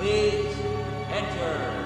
Please enter.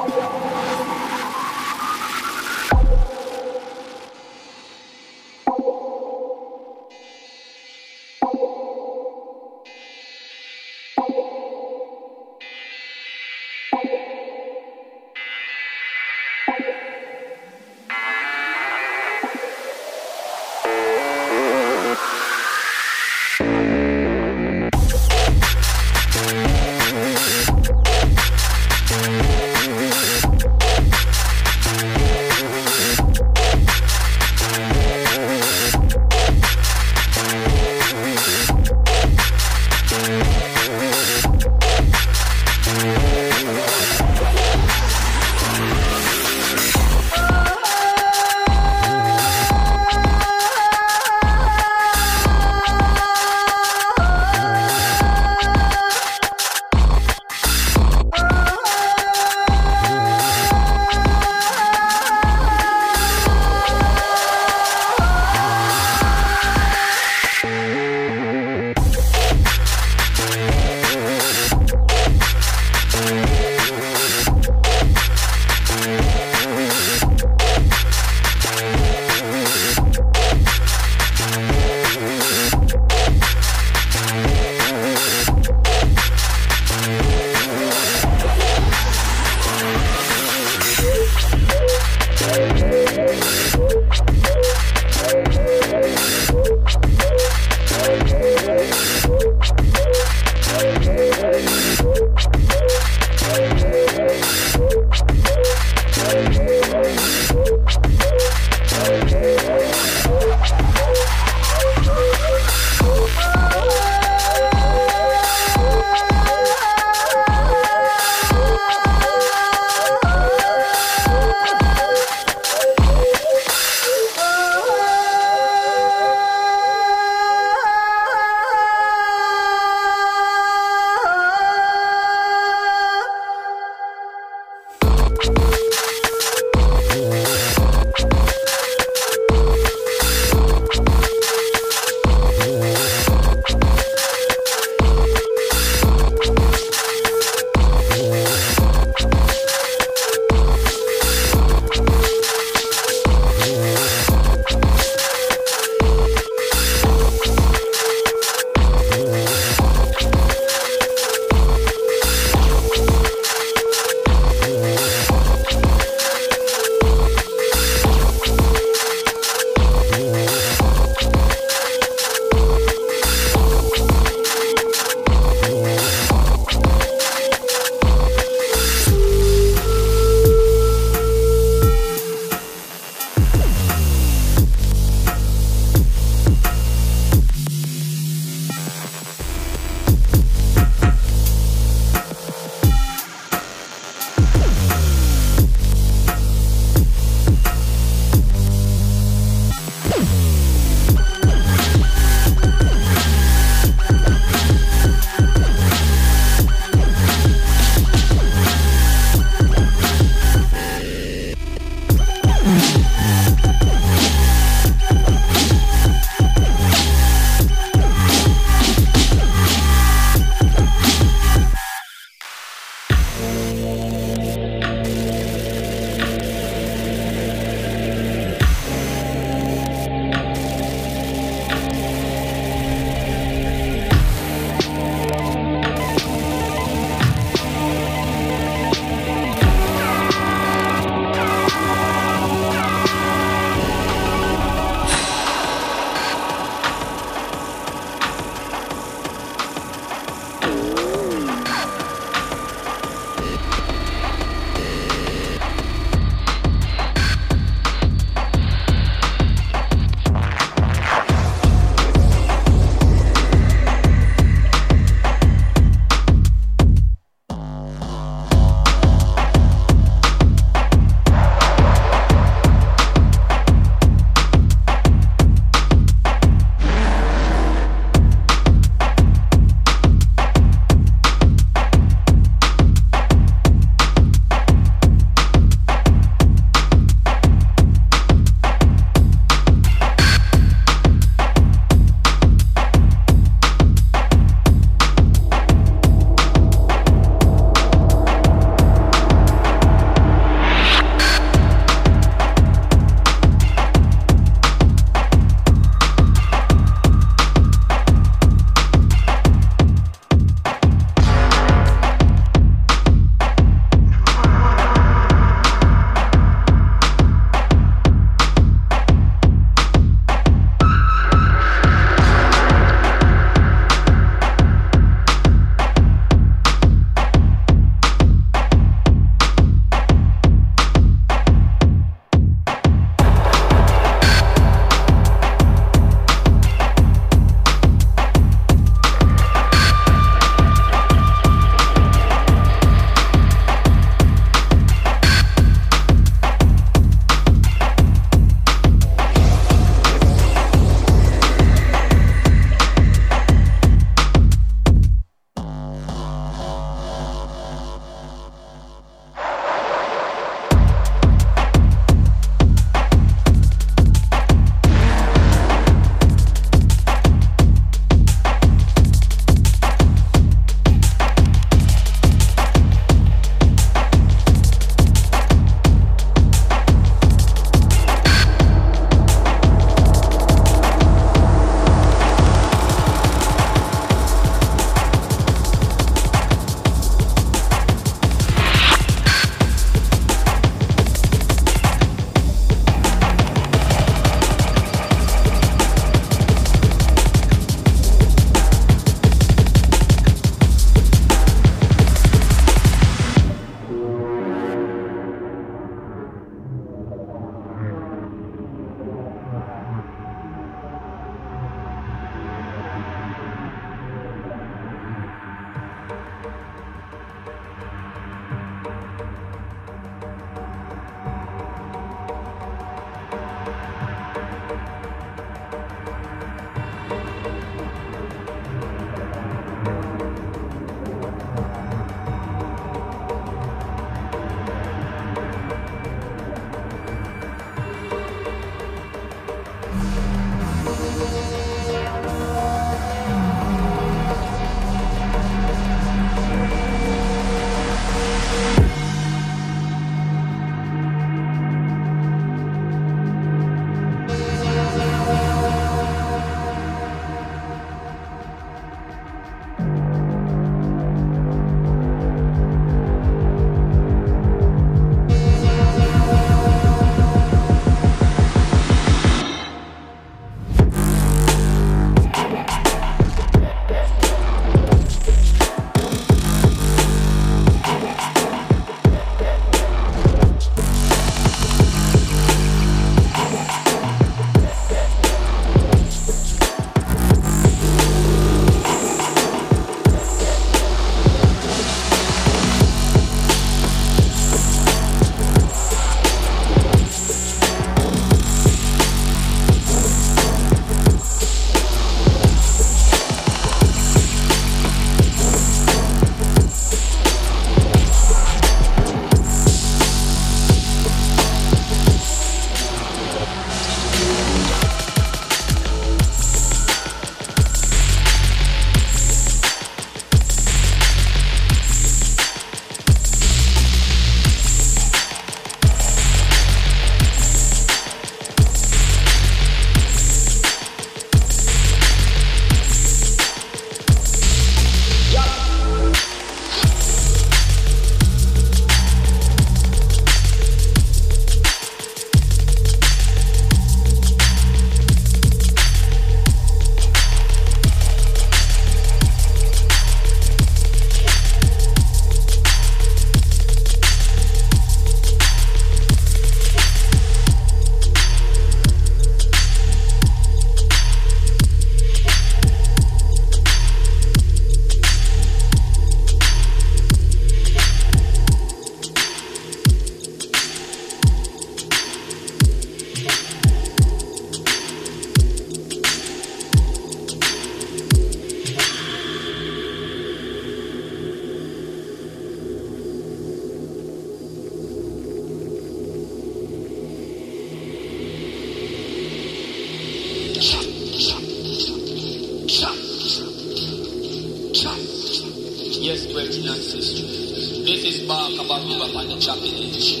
This is Mark about the championship.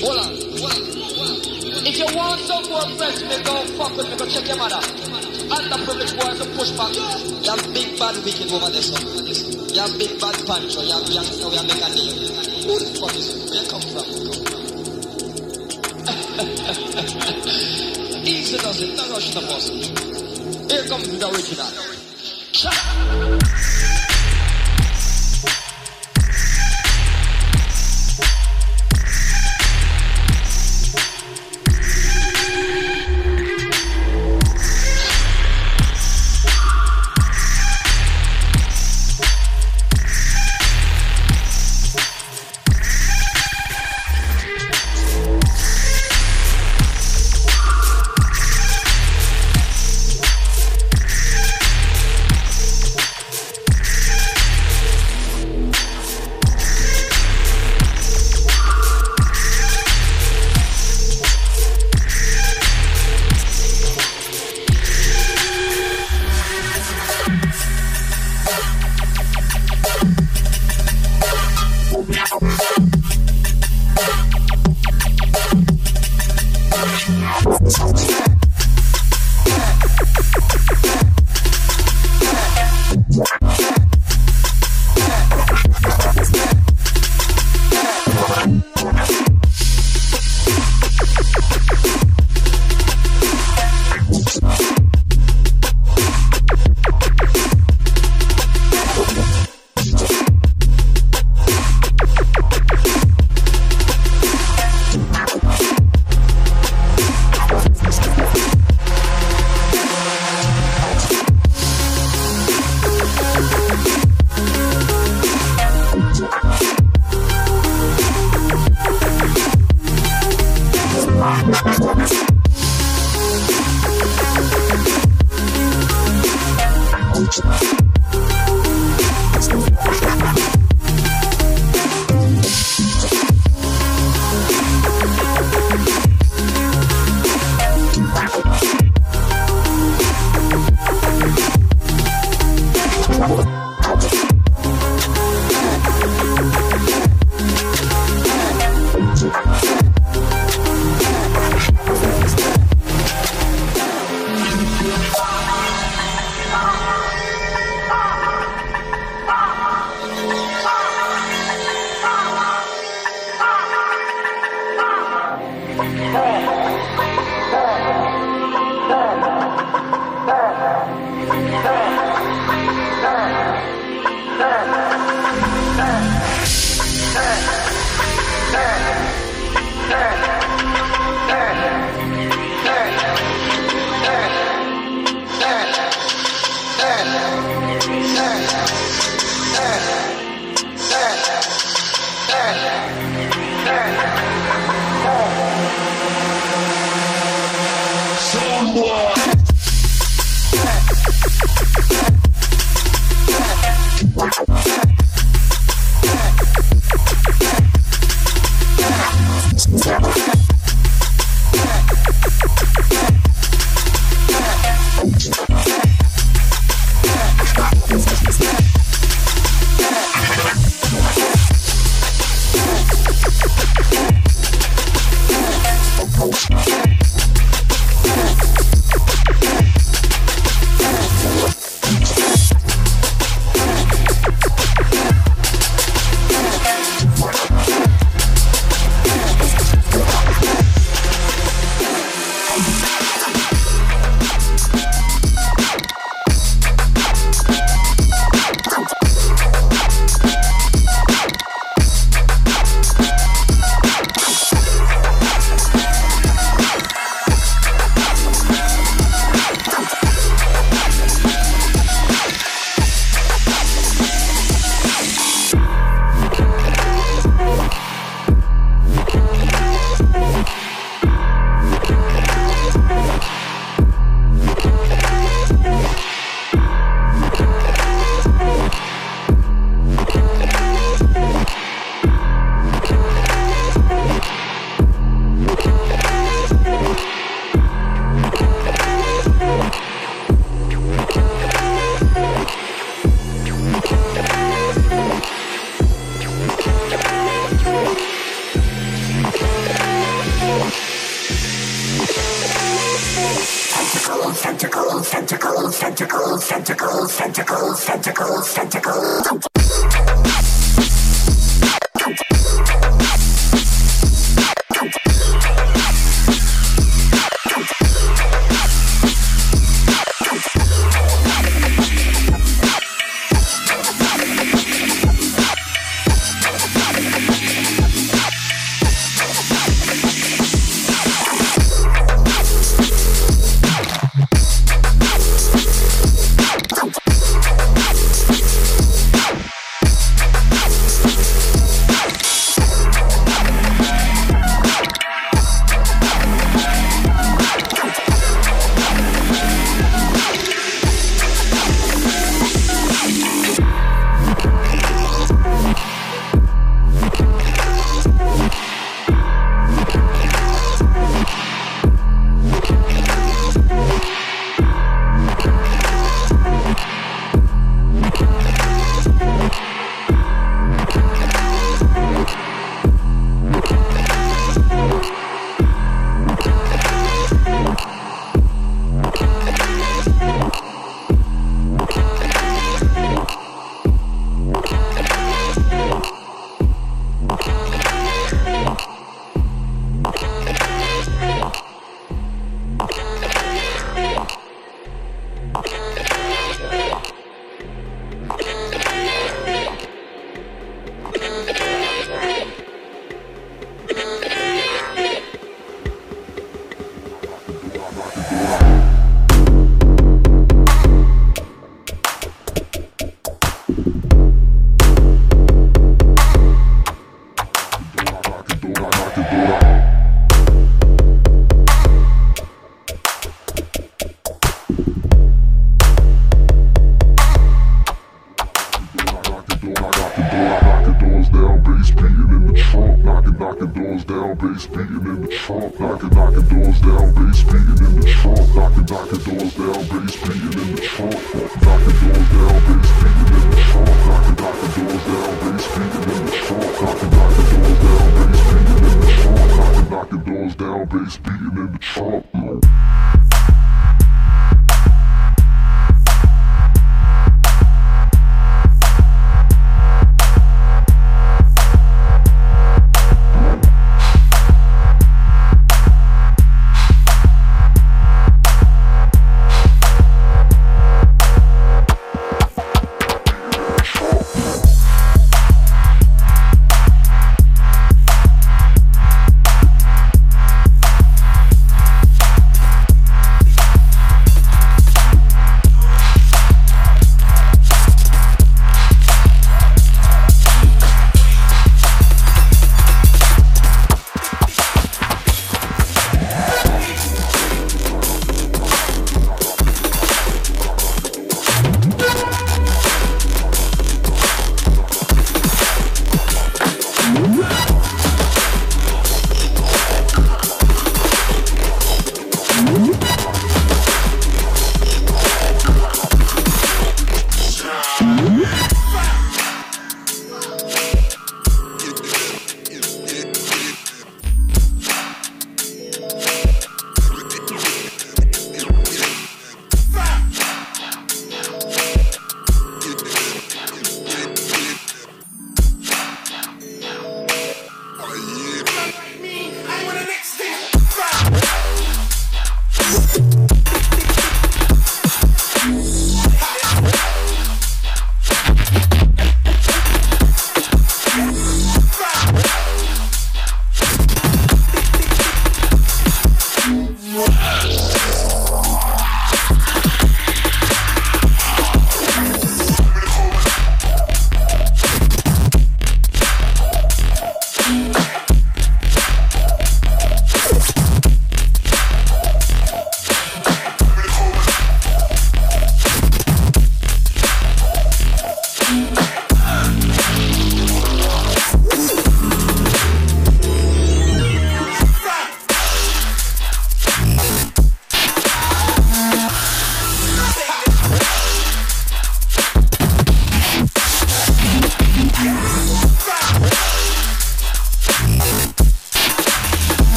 Hold on. If you want some more friends, they don't fuck with me, go check your mother. Underprivileged boys to push back. You have big bad wicked woman there, son. You have big bad pancho, you have youngster, you have make a name. Who the fuck is it? Where you come from? Easy does it, not rushing the boss. Here comes the original.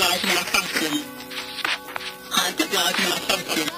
I have to drive my function.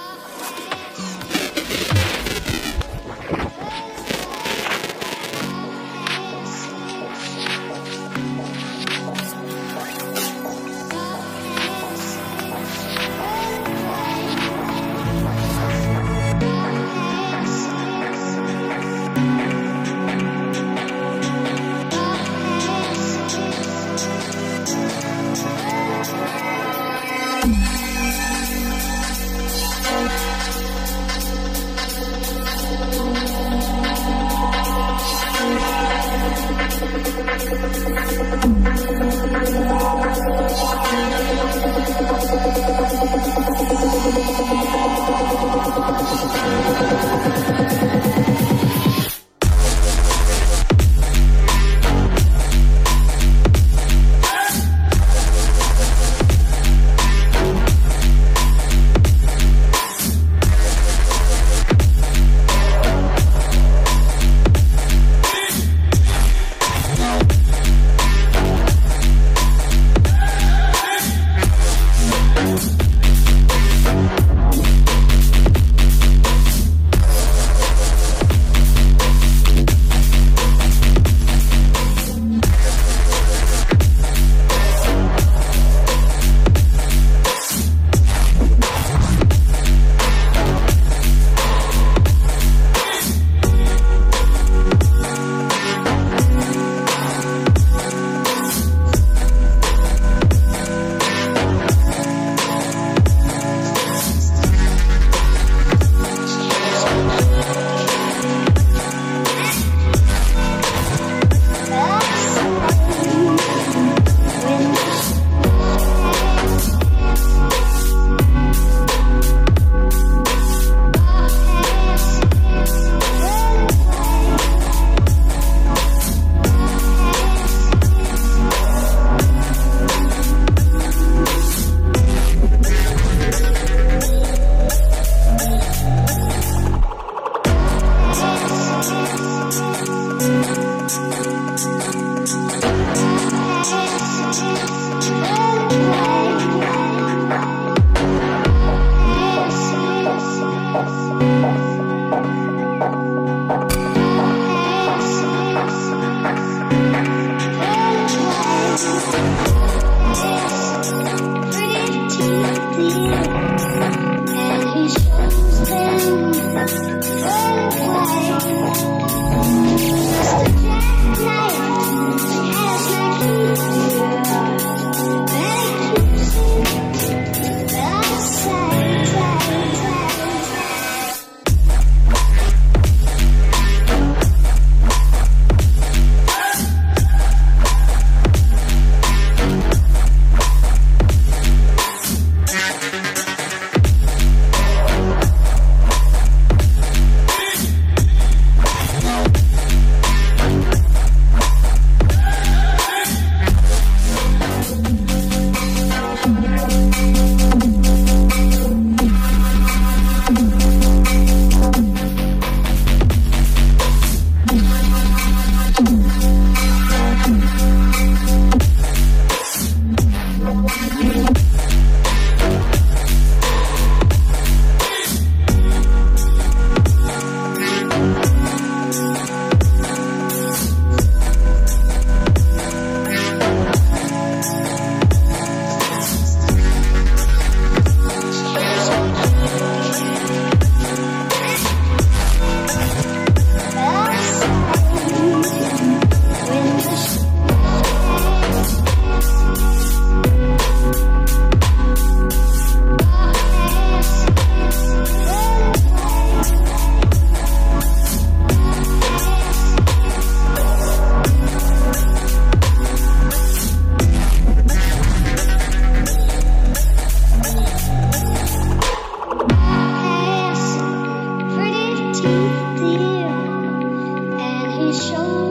Show